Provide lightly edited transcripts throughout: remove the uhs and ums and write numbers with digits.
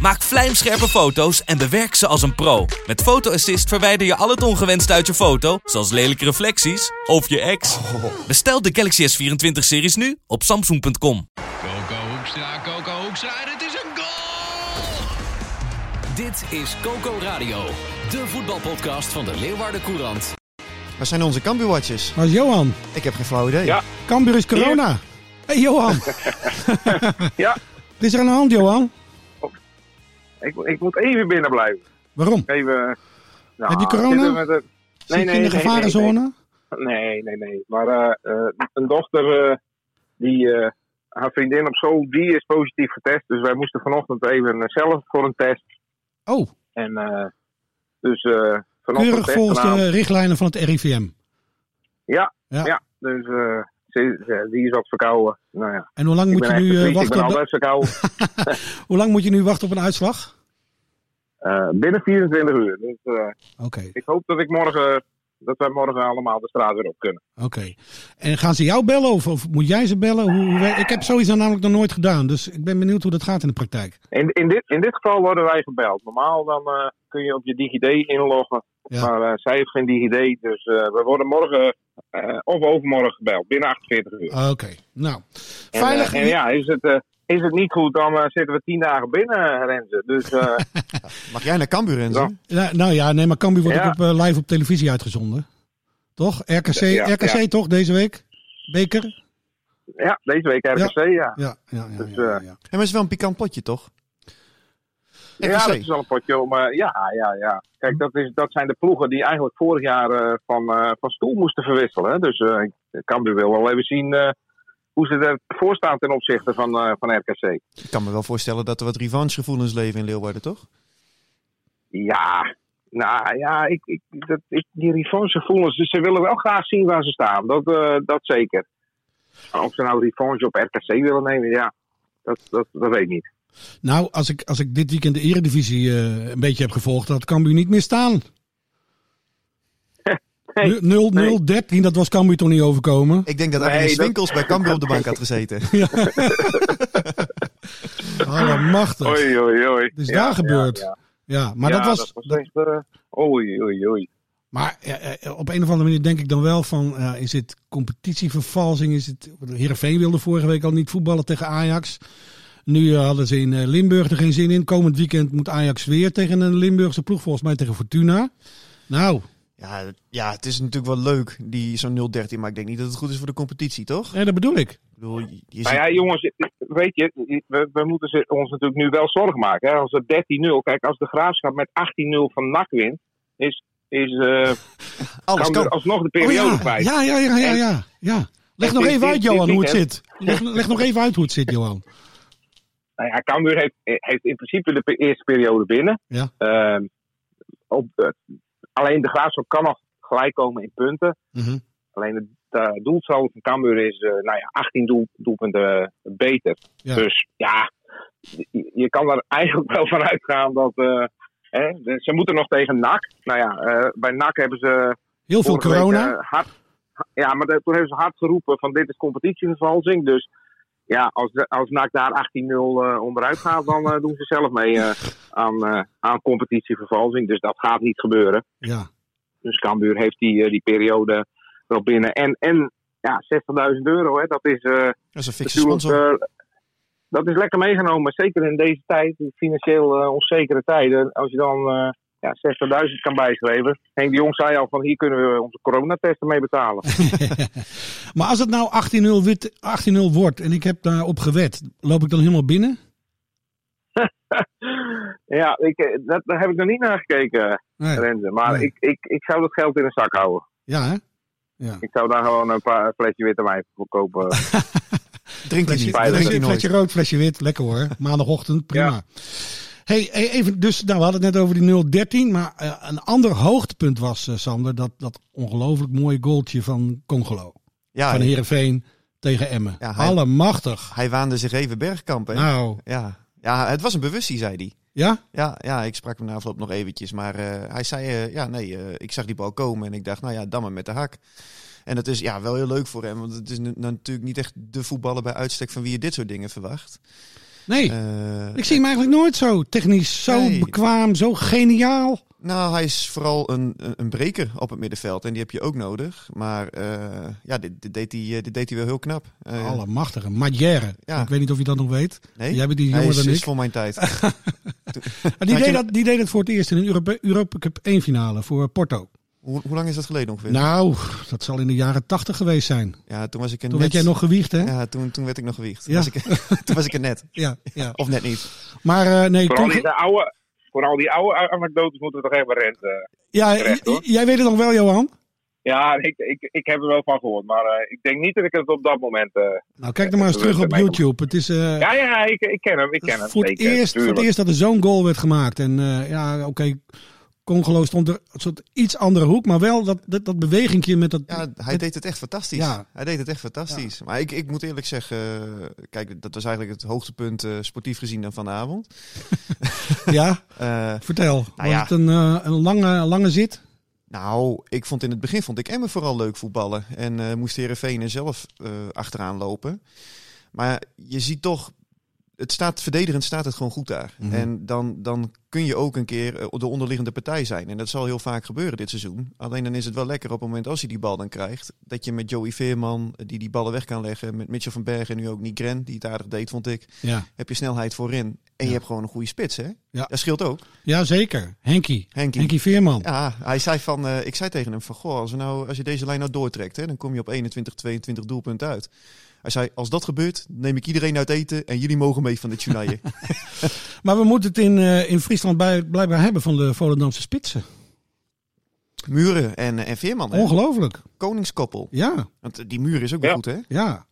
Maak vlijmscherpe foto's en bewerk ze als een pro. Met FotoAssist verwijder je al het ongewenst uit je foto, zoals lelijke reflecties of je ex. Bestel de Galaxy S24-series nu op samsung.com. Coco Hoekstra, het is een goal! Dit is Coco Radio, de voetbalpodcast van de Leeuwarder Courant. Waar zijn onze Cambuurwatches? Waar is Johan? Ik heb geen flauw idee. Ja. Cambuur is corona. Hé hey, Johan. Ja. Wat is er aan de hand, Johan? Ik moet even binnen blijven. Waarom? Even, nou, heb je corona? Nee, in de gevarenzone? Nee. Maar een dochter, die haar vriendin op school, die is positief getest. Dus wij moesten vanochtend even zelf voor een test. Oh. En dus vanochtend volgens de richtlijnen van het RIVM. Ja. Dus die is wat verkouden. Nou ja. En hoe lang moet je nu wachten? Ik ben altijd verkouden. Hoe lang moet je nu wachten op een uitslag? Binnen 24 uur. Dus, okay. Ik hoop dat wij morgen allemaal de straat weer op kunnen. Oké. En gaan ze jou bellen of moet jij ze bellen? Ik heb zoiets namelijk nog nooit gedaan. Dus ik ben benieuwd hoe dat gaat in de praktijk. In dit geval worden wij gebeld. Normaal dan kun je op je DigiD inloggen. Ja. Maar zij heeft geen DigiD. Dus we worden morgen of overmorgen gebeld. Binnen 48 uur. Oké. Nou, veilig. Is het niet goed, dan zitten we 10 dagen binnen, Renze. Dus, mag jij naar Cambuur, Renze? Ja, maar Cambuur wordt ook live op televisie uitgezonden. Toch? RKC, toch, deze week? Beker? Ja, deze week RKC, ja. Dus, maar het is wel een pikant potje, toch? RKC. Ja, dat is wel een potje. Maar ja. Kijk, dat zijn de ploegen die eigenlijk vorig jaar van stoel moesten verwisselen. Hè? Dus Cambuur wil wel even zien... hoe ze ervoor staan ten opzichte van RKC. Ik kan me wel voorstellen dat er wat revanchegevoelens leven in Leeuwarden, toch? Ja, die revanchegevoelens... Dus ze willen wel graag zien waar ze staan, dat zeker. Of ze nou revanche op RKC willen nemen, ja, dat weet ik niet. Nou, als ik dit weekend de Eredivisie een beetje heb gevolgd... dat kan Cambuur niet meer staan. 0-0-13, dat was Cambuur toch niet overkomen? Ik denk dat Agnes Winkels bij Cambuur op de bank had gezeten. Ja. Allemachtig. Oei. Dus daar gebeurt. Ja, maar ja, dat was echt... Oei. Maar op een of andere manier denk ik dan wel van... is het competitievervalsing? Is het... Heerenveen wilde vorige week al niet voetballen tegen Ajax. Nu hadden ze in Limburg er geen zin in. Komend weekend moet Ajax weer tegen een Limburgse ploeg. Volgens mij tegen Fortuna. Nou... Ja, het is natuurlijk wel leuk, zo'n 0-13, maar ik denk niet dat het goed is voor de competitie, toch? Ja, dat bedoel ik. Jongens, weet je, we moeten ons natuurlijk nu wel zorgen maken. Hè? Als het 13-0, kijk, als de Graafschap met 18-0 van NAC wint, is alles kan alsnog de periode kwijt. Ja. Leg nog even uit hoe het zit, Johan. Nou ja, Cambuur heeft in principe de eerste periode binnen. Ja. Alleen de Graafschap kan nog gelijk komen in punten. Mm-hmm. Alleen het doelsaldo van Cambuur is 18 doelpunten beter. Ja. Dus ja, je kan er eigenlijk wel van uitgaan dat... ze moeten nog tegen NAC. Nou ja, bij NAC hebben ze... Heel veel corona. Maar toen hebben ze hard geroepen van dit is competitievervalsing. Dus ja, als NAC daar 18-0 onderuit gaat, dan doen ze zelf mee aan competitievervalsing. Dus dat gaat niet gebeuren. Ja. Dus Cambuur heeft die periode wel binnen. En €60.000, hè, dat is een fikse sponsor. Dat is lekker meegenomen. Zeker in deze tijd, financieel onzekere tijden. Als je dan Ja, 60.000 kan bijschrijven. Henk de Jong zei al van hier kunnen we onze coronatesten mee betalen. Maar als het nou 18-0 wordt en ik heb daarop gewet, loop ik dan helemaal binnen? Ja, daar heb ik nog niet naar gekeken, nee, Renze. Maar nee, ik zou dat geld in een zak houden. Ja, hè? Ja. Ik zou daar gewoon een flesje witte wijn voor kopen. Drink je niet. Flesje rood, flesje wit. Lekker hoor. Maandagochtend, prima. Ja. Hey, even, dus, nou, we hadden het net over die 0-13, maar een ander hoogtepunt was, Sander, dat ongelooflijk mooie goaltje van Kongolo. Ja, van Heerenveen tegen Emmen. Ja, allemachtig. Hij waande zich even Bergkamp, hè? Nou. Ja, het was een bewustzijn, zei hij. Ja? Ja, ik sprak hem na afloop nog eventjes, maar hij zei, ik zag die bal komen en ik dacht, nou ja, dan maar met de hak. En dat is ja wel heel leuk voor hem, want het is natuurlijk niet echt de voetballer bij uitstek van wie je dit soort dingen verwacht. Nee, ik zie hem eigenlijk nooit zo technisch, zo bekwaam, zo geniaal. Nou, hij is vooral een breker op het middenveld en die heb je ook nodig. Maar dit deed hij wel heel knap. Allemachtige, Maggiere. Ja. Ik weet niet of je dat nog weet. Nee, jij bent die jonger dan ik. Is voor mijn tijd. Die deed het voor het eerst in een Europa Cup 1 finale voor Porto. Hoe lang is dat geleden ongeveer? Nou, dat zal in de jaren 80 geweest zijn. Ja, toen was ik er net. Toen werd jij nog gewiegd, hè? Ja, toen werd ik nog gewiegd. Ja. Toen was ik er net. Ja. Of net niet. Maar nee. Vooral die oude anekdotes moeten we toch even renten. Ja, jij weet het nog wel, Johan? Ja, ik heb er wel van gehoord. Maar ik denk niet dat ik het op dat moment... nou, kijk er maar eens terug op YouTube. Het is, ik ken hem. Voor het eerst dat er zo'n goal werd gemaakt. En oké... Kongolo stond er een soort iets andere hoek, maar wel dat bewegingje met dat... Ja, hij deed het echt fantastisch. Ja. Hij deed het echt fantastisch. Ja. Maar ik moet eerlijk zeggen, kijk, dat was eigenlijk het hoogtepunt sportief gezien dan vanavond. Ja, vertel. Nou, was het een lange zit? Nou, ik vond in het begin Emmen vooral leuk voetballen. En moest Heerenveen er zelf achteraan lopen. Maar je ziet toch... Verdedigend staat het gewoon goed daar. Mm-hmm. En dan kun je ook een keer de onderliggende partij zijn. En dat zal heel vaak gebeuren dit seizoen. Alleen dan is het wel lekker op het moment als je die bal dan krijgt... dat je met Joey Veerman, die ballen weg kan leggen... met Mitchell van Bergen en nu ook Nygren, die het aardig deed, vond ik... Ja. Heb je snelheid voorin. En je hebt gewoon een goede spits, hè? Ja. Dat scheelt ook. Ja, zeker. Henkie Veerman. Ja, hij zei van... ik zei tegen hem van... Goh, als je deze lijn nou doortrekt... Hè, dan kom je op 21, 22 doelpunten uit... Hij zei, als dat gebeurt, neem ik iedereen uit eten en jullie mogen mee van de Tjoenaaien. Maar we moeten het in Friesland blijkbaar hebben van de Volendamse spitsen. Muren en Veerman. Ongelooflijk. Hè? Koningskoppel. Ja. Want die Muur is ook wel goed, hè? Ja.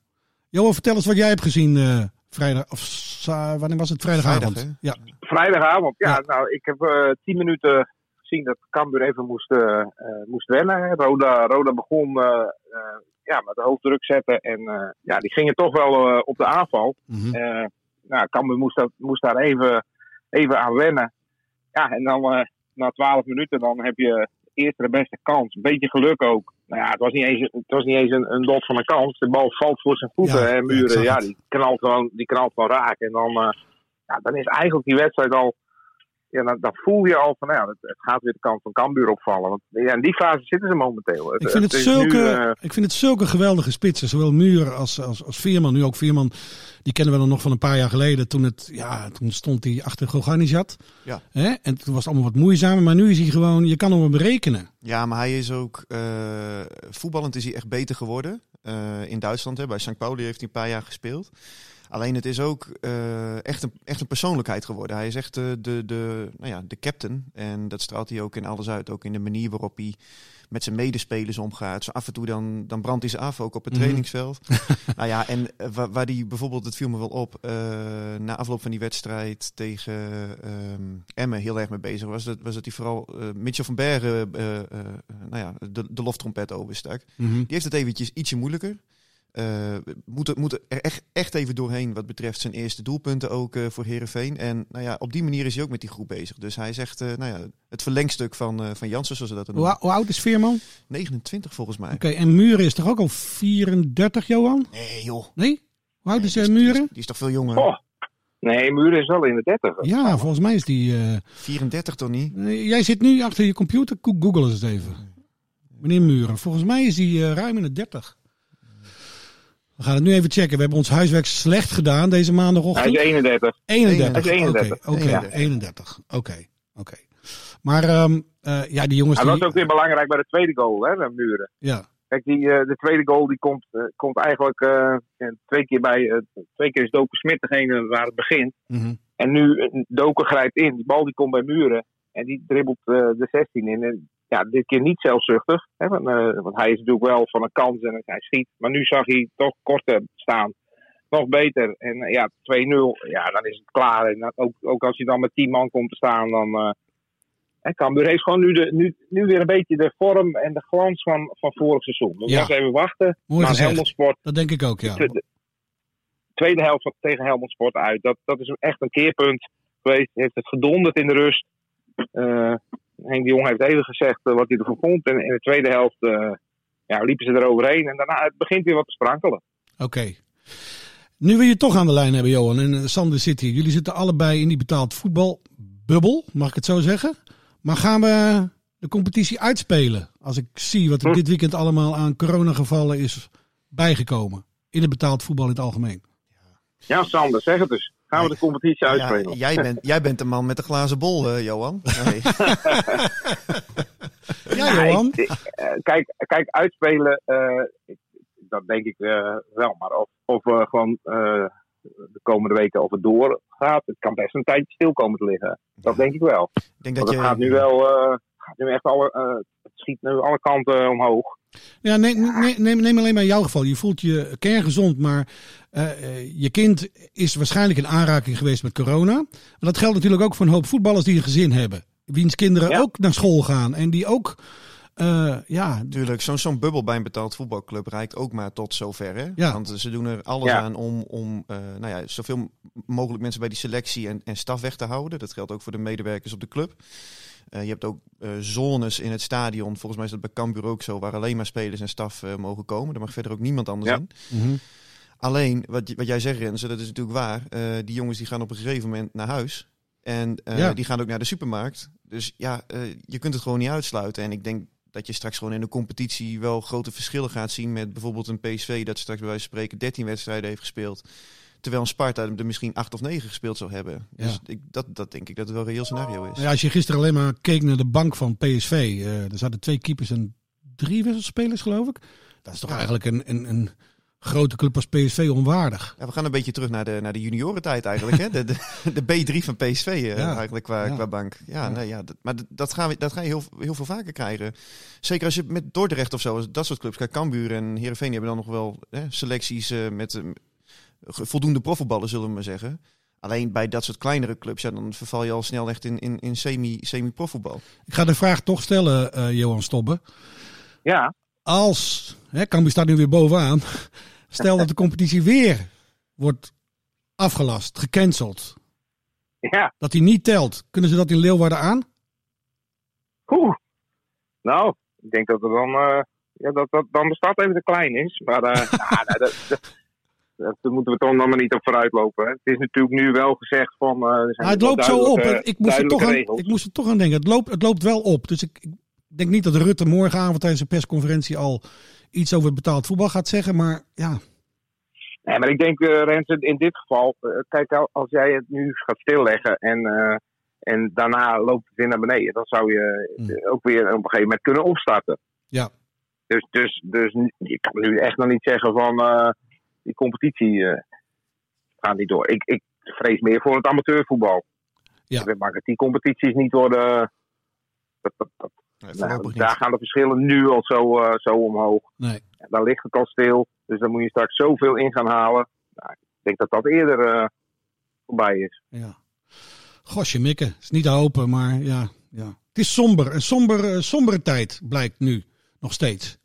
Johan, vertel eens wat jij hebt gezien vrijdag. Of wanneer was het? Vrijdagavond. Vrijdagavond. Ja. Nou, ik heb 10 minuten gezien dat Cambuur even moest wennen. Hè. Roda begon... met de hoofddruk zetten. En die gingen toch wel op de aanval. Mm-hmm. Cambuur moest daar even aan wennen. Ja, en dan na 12 minuten dan heb je eerst de beste kans. Een beetje geluk ook. Nou ja, het was niet eens een dot van een kans. De bal valt voor zijn voeten en Muren. Ja, die knalt gewoon raak. En dan is eigenlijk die wedstrijd al... Ja, dan voel je al van, het gaat weer de kant van Cambuur opvallen. Want in die fase zitten ze momenteel. Ik vind het zulke geweldige spitsen. Zowel Muur als Veerman. Nu ook Veerman, die kennen we dan nog van een paar jaar geleden. Toen stond hij achter Goganizat. Ja. En toen was het allemaal wat moeizamer. Maar nu is hij gewoon, je kan hem berekenen. Ja, maar hij is ook, voetballend is hij echt beter geworden. In Duitsland, bij St. Pauli heeft hij een paar jaar gespeeld. Alleen het is ook echt een persoonlijkheid geworden. Hij is echt de captain. En dat straalt hij ook in alles uit. Ook in de manier waarop hij met zijn medespelers omgaat. Zo af en toe dan brandt hij ze af, ook op het trainingsveld. Nou ja, en waar die bijvoorbeeld, het viel me wel op... na afloop van die wedstrijd tegen Emmen heel erg mee bezig was... dat hij vooral Mitchell van Bergen de loftrompet overstak. Mm-hmm. Die heeft het eventjes ietsje moeilijker. Moet er echt even doorheen wat betreft zijn eerste doelpunten ook voor Heerenveen. En op die manier is hij ook met die groep bezig. Dus hij is echt het verlengstuk van Janssen, zoals ze dat noemen. Hoe oud is Veerman? 29 volgens mij. Oké, en Muren is toch ook al 34, Johan? Nee joh. Nee? Hoe oud is Muren? Die is toch veel jonger? Oh. Nee, Muren is wel in de 30. Ja, volgens mij is die... 34 toch niet? Jij zit nu achter je computer, Google eens even. Meneer Muren, volgens mij is hij ruim in de 30. We gaan het nu even checken. We hebben ons huiswerk slecht gedaan deze maandagochtend. Hij is 31. Oké. Maar ja, die jongens... Dat was ook weer belangrijk bij de tweede goal, hè, de Muren. Ja. Kijk, de tweede goal die komt eigenlijk twee keer is Doken Smit degene waar het begint. Mm-hmm. En nu Doken grijpt in. Die bal die komt bij Muren. En die dribbelt de 16 in. En, ja, dit keer niet zelfzuchtig. Hè, want hij is natuurlijk wel van een kans en hij schiet. Maar nu zag hij toch korter staan. Nog beter. En ja, 2-0. Ja, dan is het klaar. En dan, ook als hij dan met 10 man komt te staan, dan... Cambuur heeft gewoon nu weer een beetje de vorm en de glans van vorig seizoen. Dus ja, even wachten. Mooi gezegd. Helmond Sport, dat denk ik ook, ja. De tweede helft tegen Helmond Sport uit. Dat is echt een keerpunt geweest. Heeft het gedonderd in de rust. Henk de Jong heeft even gezegd wat hij ervan vond. En in de tweede helft liepen ze eroverheen. En daarna het begint weer wat te sprankelen. Oké. Nu we je toch aan de lijn hebben, Johan en Sander zit hier. Jullie zitten allebei in die betaald voetbalbubbel, mag ik het zo zeggen? Maar gaan we de competitie uitspelen? Als ik zie wat er dit weekend allemaal aan coronagevallen is bijgekomen. In het betaald voetbal in het algemeen. Ja, Sander, zeg het dus. Gaan we de competitie uitspelen? Ja, jij bent de man met de glazen bol, Johan. Nee. Ja, Johan. Kijk, uitspelen, dat denk ik wel. Maar of we gewoon... de komende weken of het door gaat. Het kan best een tijdje stil komen te liggen. Dat denk ik wel. Het schiet nu alle kanten omhoog. Ja, neem alleen maar jouw geval. Je voelt je kerngezond, maar je kind is waarschijnlijk in aanraking geweest met corona. Maar dat geldt natuurlijk ook voor een hoop voetballers die een gezin hebben. Wiens kinderen ook naar school gaan en die ook... natuurlijk, zo'n bubbel bij een betaald voetbalclub reikt ook maar tot zover. Hè? Ja. Want ze doen er alles aan om zoveel mogelijk mensen bij die selectie en staf weg te houden. Dat geldt ook voor de medewerkers op de club. Je hebt ook zones in het stadion. Volgens mij is dat bij Cambuur ook zo, waar alleen maar spelers en staf mogen komen. Daar mag verder ook niemand anders in. Mm-hmm. Alleen, wat jij zegt, Rens, dat is natuurlijk waar. Die jongens die gaan op een gegeven moment naar huis. En die gaan ook naar de supermarkt. Dus je kunt het gewoon niet uitsluiten. En ik denk dat je straks gewoon in de competitie wel grote verschillen gaat zien met bijvoorbeeld een PSV dat straks bij wijze van spreken 13 wedstrijden heeft gespeeld. Terwijl een Sparta er misschien 8 of 9 gespeeld zou hebben. Ja. Dus dat denk ik dat het wel een reëel scenario is. Ja, als je gisteren alleen maar keek naar de bank van PSV. Er zaten 2 keepers en 3 wisselspelers, geloof ik. Dat is toch eigenlijk een grote club als PSV onwaardig. Ja, we gaan een beetje terug naar de juniorentijd eigenlijk. Hè? De B3 van PSV eigenlijk qua bank. Ja, ja. Nee, maar dat ga je heel, heel veel vaker krijgen. Zeker als je met Dordrecht of zo, dat soort clubs. Cambuur en Heerenveen hebben dan nog wel selecties met voldoende profvoetballen, zullen we maar zeggen. Alleen bij dat soort kleinere clubs, dan verval je al snel echt in semi-profvoetbal. Ik ga de vraag toch stellen, Johan Stobbe. Ja. Als, Cambuur staat nu weer bovenaan... Stel dat de competitie weer wordt afgelast, gecanceld. Ja. Dat die niet telt. Kunnen ze dat in Leeuwarden aan? Oeh. Nou, ik denk dat er dan, dan de stad even te klein is. Maar daar moeten we toch nog maar niet op vooruit lopen. Hè. Het is natuurlijk nu wel gezegd van... het loopt zo op. Ik moest er toch aan denken. Het loopt wel op. Dus ik denk niet dat Rutte morgenavond tijdens de persconferentie al... iets over betaald voetbal gaat zeggen, maar ja. Nee, maar ik denk, Rensen, in dit geval... kijk, als jij het nu gaat stilleggen en daarna loopt het weer naar beneden... dan zou je ook weer op een gegeven moment kunnen opstarten. Ja. Dus je kan nu echt nog niet zeggen van... die competitie gaat niet door. Ik vrees meer voor het amateurvoetbal. Ja. Maar die competities niet worden... daar gaan de verschillen nu al zo omhoog. Nee. En daar ligt het al stil. Dus dan moet je straks zoveel in gaan halen. Nou, ik denk dat dat eerder voorbij is. Ja. Gosje mikken. Het is niet te hopen, maar ja. Het is somber. Een sombere tijd blijkt nu nog steeds.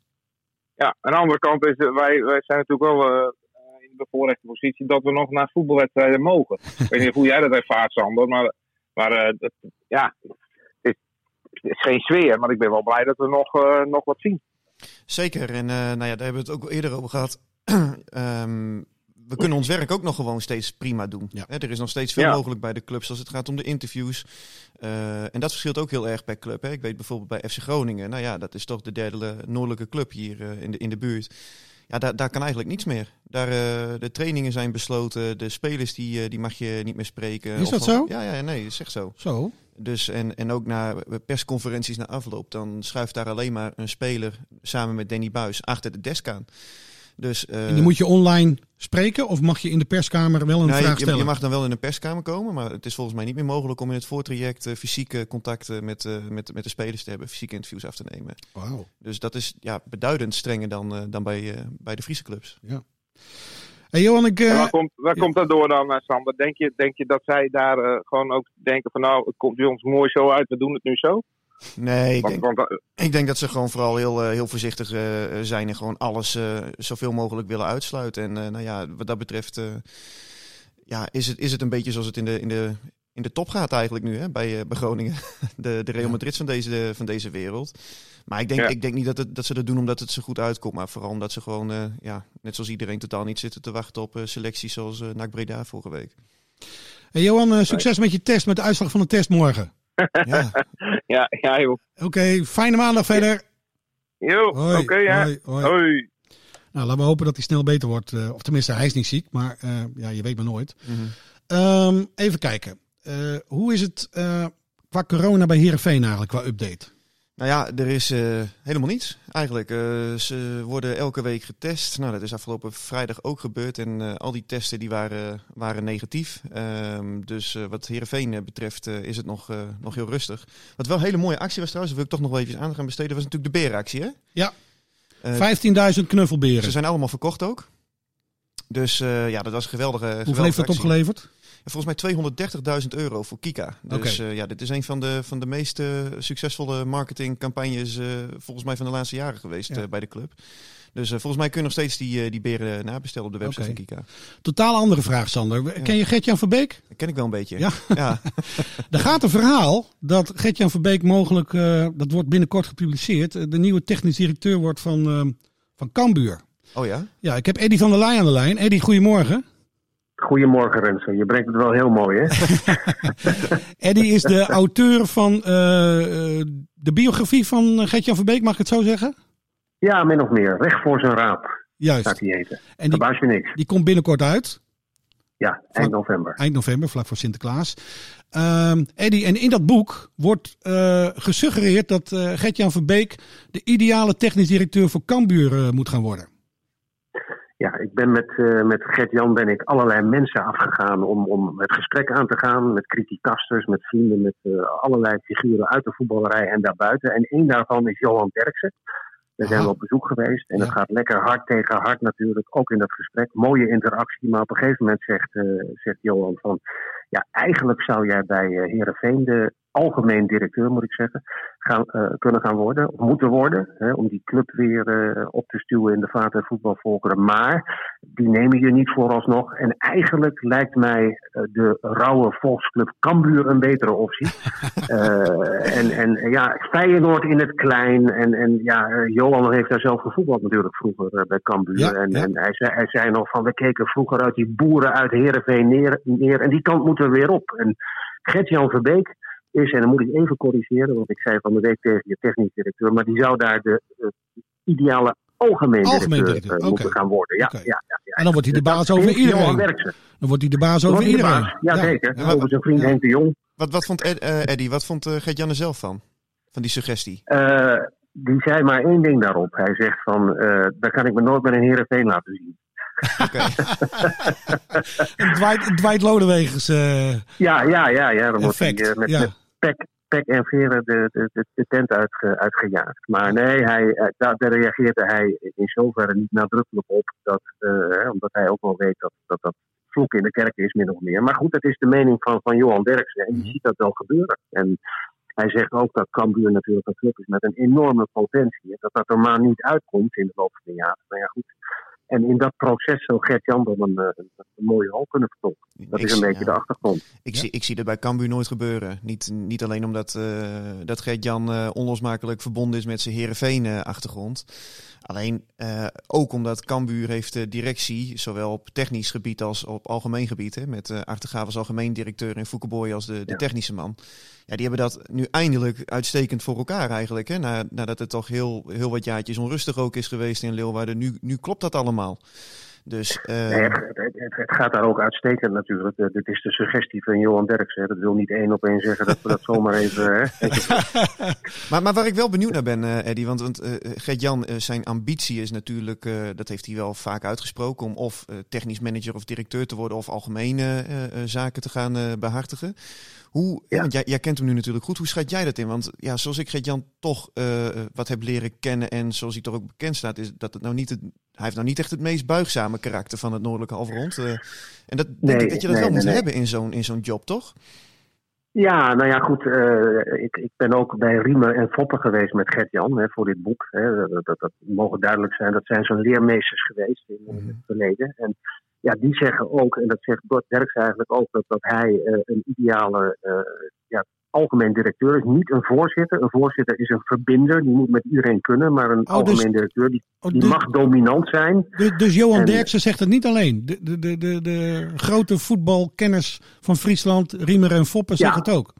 Ja, aan de andere kant is wij zijn natuurlijk wel in de bevoorrechte positie dat we nog naar voetbalwedstrijden mogen. Ik weet niet hoe jij dat ervaart, Sander, maar het is geen sfeer, maar ik ben wel blij dat we nog wat zien. Zeker, en daar hebben we het ook eerder over gehad. We kunnen ons werk ook nog gewoon steeds prima doen. Ja. Er is nog steeds veel mogelijk bij de clubs als het gaat om de interviews. En dat verschilt ook heel erg per club. Hè. Ik weet bijvoorbeeld bij FC Groningen, dat is toch de derde noordelijke club hier in de buurt. Ja, daar kan eigenlijk niks meer. De trainingen zijn besloten. De spelers die mag je niet meer spreken. Is dat zo? Ja, nee, dat is echt zo. Zo? Dus en ook naar persconferenties na afloop. Dan schuift daar alleen maar een speler samen met Danny Buijs achter de desk aan. Dus, en dan moet je online spreken of mag je in de perskamer wel een vraag stellen? Je mag dan wel in de perskamer komen, maar het is volgens mij niet meer mogelijk om in het voortraject fysieke contacten met de spelers te hebben, fysieke interviews af te nemen. Wow. Dus dat is beduidend strenger dan bij de Friese clubs. Ja. Hey Johan, waar komt dat door dan, Sander? Denk je dat zij daar gewoon ook denken van nou, het komt bij ons mooi zo uit, we doen het nu zo? Nee, ik denk dat ze gewoon vooral heel voorzichtig zijn en gewoon alles zoveel mogelijk willen uitsluiten. En wat dat betreft is het een beetje zoals het in de top gaat eigenlijk nu hè, bij Groningen. De Real Madrid van deze wereld. Maar ik denk niet dat ze dat doen omdat het zo goed uitkomt. Maar vooral omdat ze gewoon, net zoals iedereen, totaal niet zitten te wachten op selecties zoals NAC Breda vorige week. Hey Johan, succes met je test, met de uitslag van de test morgen. Ja, joh. Oké, fijne maandag verder. Jo, oké, ja. Hoi. Nou, laten we hopen dat hij snel beter wordt. Of tenminste, hij is niet ziek, maar je weet maar nooit. Mm-hmm. Even kijken. Hoe is het qua corona bij Heerenveen eigenlijk, qua update? Nou ja, er is helemaal niets eigenlijk. Ze worden elke week getest. Nou, dat is afgelopen vrijdag ook gebeurd. En al die testen die waren negatief. Dus wat Heerenveen betreft is het nog heel rustig. Wat wel een hele mooie actie was trouwens, daar wil ik toch nog wel even aandacht aan besteden, was natuurlijk de berenactie, hè? Ja, 15.000 knuffelberen. Ze zijn allemaal verkocht ook. Dus dat was een geweldige actie. Hoeveel heeft dat opgeleverd? Volgens mij €230.000 voor Kika. Dus okay. Dit is een van de meest succesvolle marketingcampagnes volgens mij van de laatste jaren geweest bij de club. Dus volgens mij kun je nog steeds die beren nabestellen op de website van Kika. Totaal andere vraag, Sander. Ken je Gert-Jan Verbeek? Dat ken ik wel een beetje. Ja. Er gaat een verhaal dat Gert-Jan Verbeek mogelijk, dat wordt binnenkort gepubliceerd, de nieuwe technisch directeur wordt van Cambuur. Oh ja? Ja, ik heb Eddy van der Leij aan de lijn. Eddy, goedemorgen. Goedemorgen, Rensen. Je brengt het wel heel mooi, hè? Eddy is de auteur van de biografie van Gert-Jan Verbeek, mag ik het zo zeggen? Ja, min of meer. Weg voor zijn raap. Juist. Gaat hij eten. En verbaas je niks. Die komt binnenkort uit. Ja, eind november. Eind november, vlak voor Sinterklaas. Eddy, en in dat boek wordt gesuggereerd dat Gert-Jan Verbeek de ideale technisch directeur voor Cambuur moet gaan worden. Ja, ik ben met Gert-Jan allerlei mensen afgegaan om het gesprek aan te gaan. Met criticasters, met vrienden, met allerlei figuren uit de voetballerij en daarbuiten. En één daarvan is Johan Derksen. Daar zijn we op bezoek geweest. En dat gaat lekker hard tegen hard natuurlijk, ook in dat gesprek. Mooie interactie, maar op een gegeven moment zegt Johan van... Ja, eigenlijk zou jij bij Heerenveen de algemeen directeur, moet ik zeggen, moeten worden. Hè, om die club weer op te stuwen in de vaart- en voetbalvolkeren. Maar die nemen je niet vooralsnog. En eigenlijk lijkt mij de rauwe volksclub Cambuur een betere optie. Feyenoord in het klein. Johan heeft daar zelf gevoetbald natuurlijk vroeger bij Cambuur. Ja, Hij zei nog van, we keken vroeger uit die boeren uit Heerenveen neer. En die kant moeten we weer op. En Gert-Jan Verbeek is, en dan moet ik even corrigeren, want ik zei van de week tegen je technisch directeur, maar die zou daar de ideale algemeen directeur moeten gaan worden. Ja. En dan wordt hij de baas over iedereen. Ja, zeker. Over zijn vriend Henk de Jong. Wat vond Eddy? Wat vond Gert-Jan er zelf van? Van die suggestie? Die zei maar één ding daarop. Hij zegt van, daar kan ik me nooit meer in Heerenveen laten zien. Okay. Dwight Lodewegens. Ja. Dan wordt hij met pek en veren de tent uitgejaagd. Maar nee, daar reageerde hij in zoverre niet nadrukkelijk op. Dat, omdat hij ook wel weet dat vloek in de kerk is, min of meer. Maar goed, dat is de mening van Johan Derksen. En je ziet dat wel gebeuren. En hij zegt ook dat Cambuur natuurlijk een club is met een enorme potentie. Dat er maar niet uitkomt in de loop van de jaren. Nou ja, goed. En in dat proces zou Gert-Jan dan een mooie rol kunnen vertolken. Dat is een beetje de achtergrond. Ik zie dat bij Cambuur nooit gebeuren. Niet alleen omdat dat Gert-Jan onlosmakelijk verbonden is met zijn Heerenveen achtergrond. Alleen ook omdat Cambuur heeft directie, zowel op technisch gebied als op algemeen gebied. Hè, met Achtergaaf als algemeen directeur en Foukeboy als de technische man. Ja, die hebben dat nu eindelijk uitstekend voor elkaar eigenlijk. Hè? Nadat het toch heel wat jaartjes onrustig ook is geweest in Leeuwarden. Nu klopt dat allemaal. Dus, het gaat daar ook uitstekend natuurlijk. Dit is de suggestie van Johan Derksen. Dat wil niet één op één zeggen dat we dat zomaar even... maar waar ik wel benieuwd naar ben, Eddy. Want Gert-Jan, zijn ambitie is natuurlijk... dat heeft hij wel vaak uitgesproken... om of technisch manager of directeur te worden... of algemene zaken te gaan behartigen. Want jij kent hem nu natuurlijk goed. Hoe schat jij dat in? Want ja, zoals ik Gert-Jan toch wat heb leren kennen... en zoals hij toch ook bekend staat... is dat het nou niet... Hij heeft nou niet echt het meest buigzame karakter van het noordelijke halfrond. En dat denk ik dat je dat wel moet hebben in zo'n job, toch? Ja, nou ja, goed. Ik ben ook bij Riemer en Foppen geweest met Gert-Jan voor dit boek. Hè. Dat mogen duidelijk zijn. Dat zijn zijn leermeesters geweest in het verleden. En ja, die zeggen ook, en dat zegt Derks eigenlijk ook, dat hij een ideale... algemeen directeur is niet een voorzitter. Een voorzitter is een verbinder, die moet met iedereen kunnen. Maar een algemeen directeur, die mag dominant zijn. Dus Johan Derksen zegt het niet alleen. De grote voetbalkenners van Friesland, Riemer en Foppen, zeggen het ook.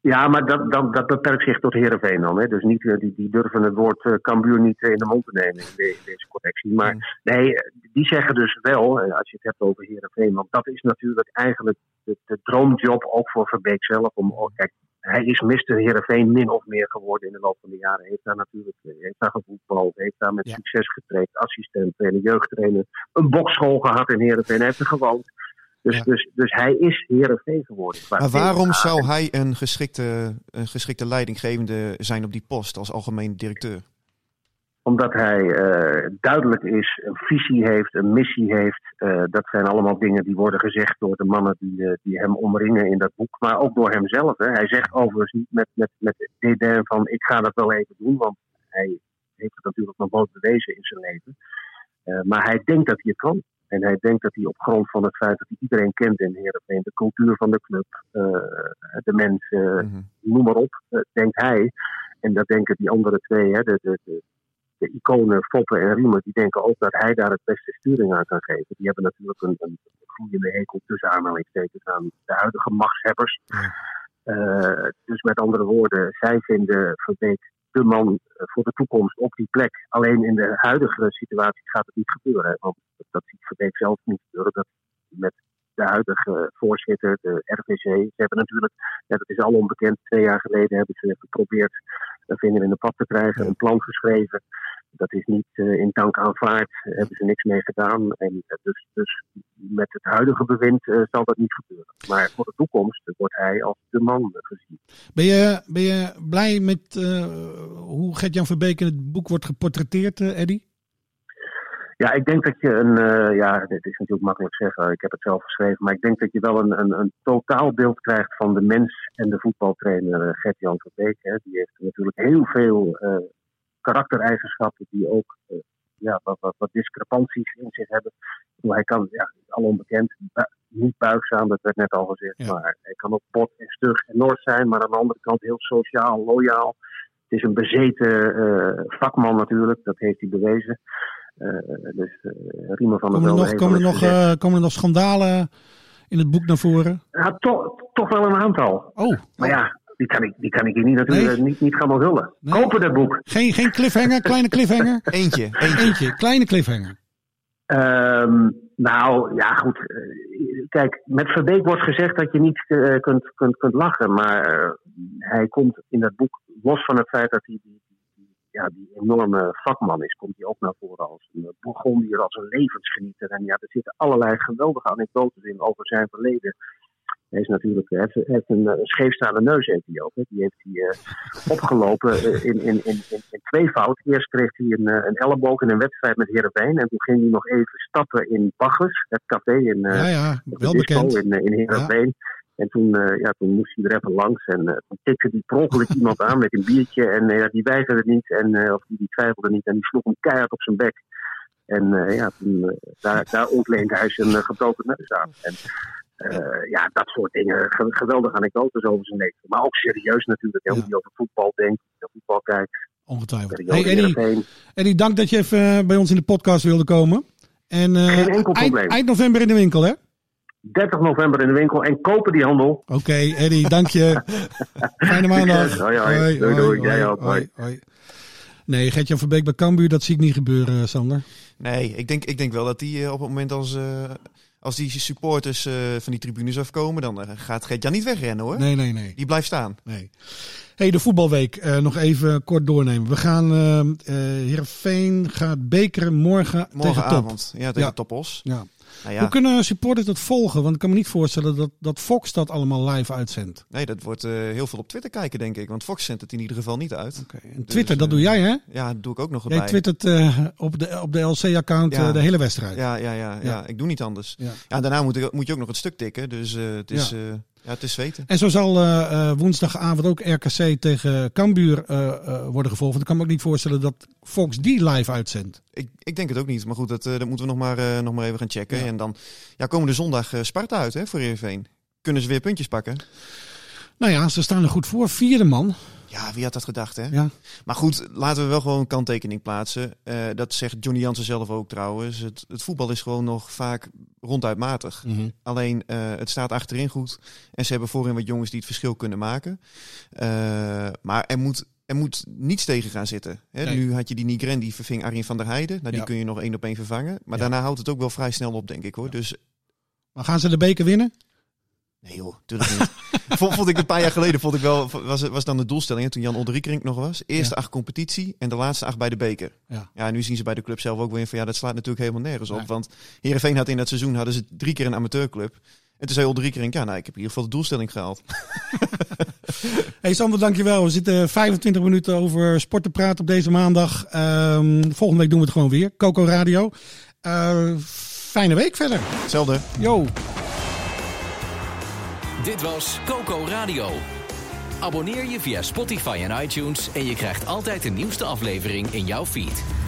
Ja, maar dat beperkt zich tot Heerenveen dan. Hè? Dus niet, die durven het woord Cambuur niet in de mond te nemen in deze correctie. Maar nee, die zeggen dus wel, als je het hebt over Heerenveen... want dat is natuurlijk eigenlijk de droomjob ook voor Verbeek zelf. Kijk, hij is Mr. Heerenveen min of meer geworden in de loop van de jaren. Heeft daar natuurlijk gevoetbald, heeft daar met succes getraind... assistent, jeugdtrainer, een boksschool gehad in Heerenveen, heeft er gewoond... Dus hij is Heerenveen geworden. Maar waarom zou hij een geschikte leidinggevende zijn op die post als algemeen directeur? Omdat hij duidelijk is, een visie heeft, een missie heeft. Dat zijn allemaal dingen die worden gezegd door de mannen die hem omringen in dat boek. Maar ook door hemzelf. Hè. Hij zegt overigens niet met dédain van ik ga dat wel even doen. Want hij heeft het natuurlijk nog nooit bewezen in zijn leven. Maar hij denkt dat hij het kan. En hij denkt dat hij op grond van het feit dat hij iedereen kent in Heerenveen, de cultuur van de club, de mensen, noem maar op, denkt hij. En dat denken die andere twee, hè, de iconen Foppen en Riemer, die denken ook dat hij daar het beste sturing aan kan geven. Die hebben natuurlijk een groeiende hekel tussen aanhalingstekens aan de huidige machtshebbers. Dus met andere woorden, zij vinden Verbeek de man voor de toekomst op die plek. Alleen in de huidige situatie gaat het niet gebeuren. Hè? Want dat ziet Verbeek zelf niet gebeuren. Dat met de huidige voorzitter, de RKC. Ze hebben natuurlijk, dat is al onbekend, 2 jaar geleden hebben ze geprobeerd een vinger in de pap te krijgen. Een plan geschreven. Dat is niet in dank aanvaard. Hebben ze niks mee gedaan. En dus met het huidige bewind zal dat niet gebeuren. Maar voor de toekomst wordt hij als de man gezien. Ben je blij met hoe Gert-Jan Verbeek in het boek wordt geportretteerd, Eddy? Ja, ik denk dat je dit is natuurlijk makkelijk zeggen, ik heb het zelf geschreven, maar ik denk dat je wel een totaalbeeld krijgt van de mens en de voetbaltrainer Gert-Jan Verbeek. Hè. Die heeft natuurlijk heel veel karaktereigenschappen die ook wat discrepanties in zich hebben. Hij kan, al onbekend, niet buigzaam, dat werd net al gezegd, maar hij kan ook bot en stug en nors zijn, maar aan de andere kant heel sociaal, loyaal. Het is een bezeten vakman natuurlijk, dat heeft hij bewezen. Dus Riemer van der Velde heeft komen er nog schandalen in het boek naar voren? Ja, toch wel een aantal. Oh. Maar ja, die kan ik hier niet natuurlijk niet gaan onthullen. Nee. Kopen dat boek. Geen cliffhanger, kleine cliffhanger. Eentje, kleine cliffhanger. Goed. Kijk, met Verbeek wordt gezegd dat je niet kunt lachen. Maar hij komt in dat boek, los van het feit dat hij die enorme vakman is, komt hij ook naar voren als een Bourgondier, als een levensgenieter. En er zitten allerlei geweldige anekdotes in over zijn verleden. Hij is natuurlijk, heeft een scheefstaande neus, heeft hij ook. Hè. Die heeft hij opgelopen in tweevoud. Eerst kreeg hij een elleboog in een wedstrijd met Heerenveen. En toen ging hij nog even stappen in Baggers, het café in de disco in Heerenveen. Ja. En toen moest hij er even langs. En toen tikte die per ongeluk iemand aan met een biertje. En die weigerde niet, of die twijfelde niet. En die sloeg hem keihard op zijn bek. En daar ontleent hij zijn gebroken neus aan. En dat soort dingen. Geweldige anekdotes over zijn leven. Maar ook serieus natuurlijk. Heel die over voetbal denkt, over voetbal kijkt. Ongetwijfeld. Hey, Eddie, dank dat je even bij ons in de podcast wilde komen. En, geen enkel probleem. Eind november in de winkel, hè? 30 november in de winkel en kopen die handel. Oké, Eddie, dank je. Fijne maandag. Hoi. Doei. Jij ook. Hoi. Nee, Gert-Jan Verbeek bij Cambuur, dat zie ik niet gebeuren, Sander. Nee, ik denk wel dat die op het moment als die supporters van die tribunes afkomen, dan gaat Gert-Jan niet wegrennen, hoor. Nee. Die blijft staan. Nee. Hey, de voetbalweek. Nog even kort doornemen. We gaan Heerenveen gaat bekeren morgen tegen avond. Top. Ja, tegen Topos. Ja. Nou ja. Hoe kunnen supporters dat volgen? Want ik kan me niet voorstellen dat Fox dat allemaal live uitzendt. Nee, dat wordt heel veel op Twitter kijken, denk ik. Want Fox zendt het in ieder geval niet uit. Okay. En Twitter, dat doe jij, hè? Ja, dat doe ik ook nog erbij. Jij twittert op de LC-account de hele wedstrijd. Ja, ik doe niet anders. Ja, ja, daarna moet je ook nog het stuk tikken. Dus het is... Ja. Ja, het is zweten. En zo zal woensdagavond ook RKC tegen Cambuur worden gevolgd. Want ik kan me ook niet voorstellen dat Fox die live uitzendt. Ik denk het ook niet. Maar goed, dat moeten we nog maar even gaan checken. Ja. En dan komende zondag Sparta uit, hè, voor Heerenveen. Kunnen ze weer puntjes pakken? Nou ja, ze staan er goed voor. 4e man. Ja, wie had dat gedacht, hè? Ja. Maar goed, laten we wel gewoon een kanttekening plaatsen. Dat zegt Johnny Jansen zelf ook trouwens. Het voetbal is gewoon nog vaak ronduit matig. Mm-hmm. Alleen, het staat achterin goed. En ze hebben voorin wat jongens die het verschil kunnen maken. Maar er moet niets tegen gaan zitten. Hè? Nee. Nu had je die Nigren, die verving Arjen van der Heijden. Nou, die kun je nog 1-op-1 vervangen. Maar daarna houdt het ook wel vrij snel op, denk ik, hoor. Ja. Dus... Maar gaan ze de beker winnen? Nee joh, natuurlijk niet. Vond ik een paar jaar geleden, was dan de doelstelling, hè, toen Jan Olderiekerink nog was. Eerste 8 competitie en de laatste 8 bij de beker. Ja. Ja, nu zien ze bij de club zelf ook weer van, dat slaat natuurlijk helemaal nergens op. Nee. Want Heerenveen had in dat seizoen, hadden ze 3 keer een amateurclub. En toen zei Olderiekerink, ik heb in ieder geval de doelstelling gehaald. Hey Sander, dankjewel. We zitten 25 minuten over sport te praten op deze maandag. Volgende week doen we het gewoon weer. Coco Radio. Fijne week verder. Hetzelfde. Yo. Dit was Coco Radio. Abonneer je via Spotify en iTunes en je krijgt altijd de nieuwste aflevering in jouw feed.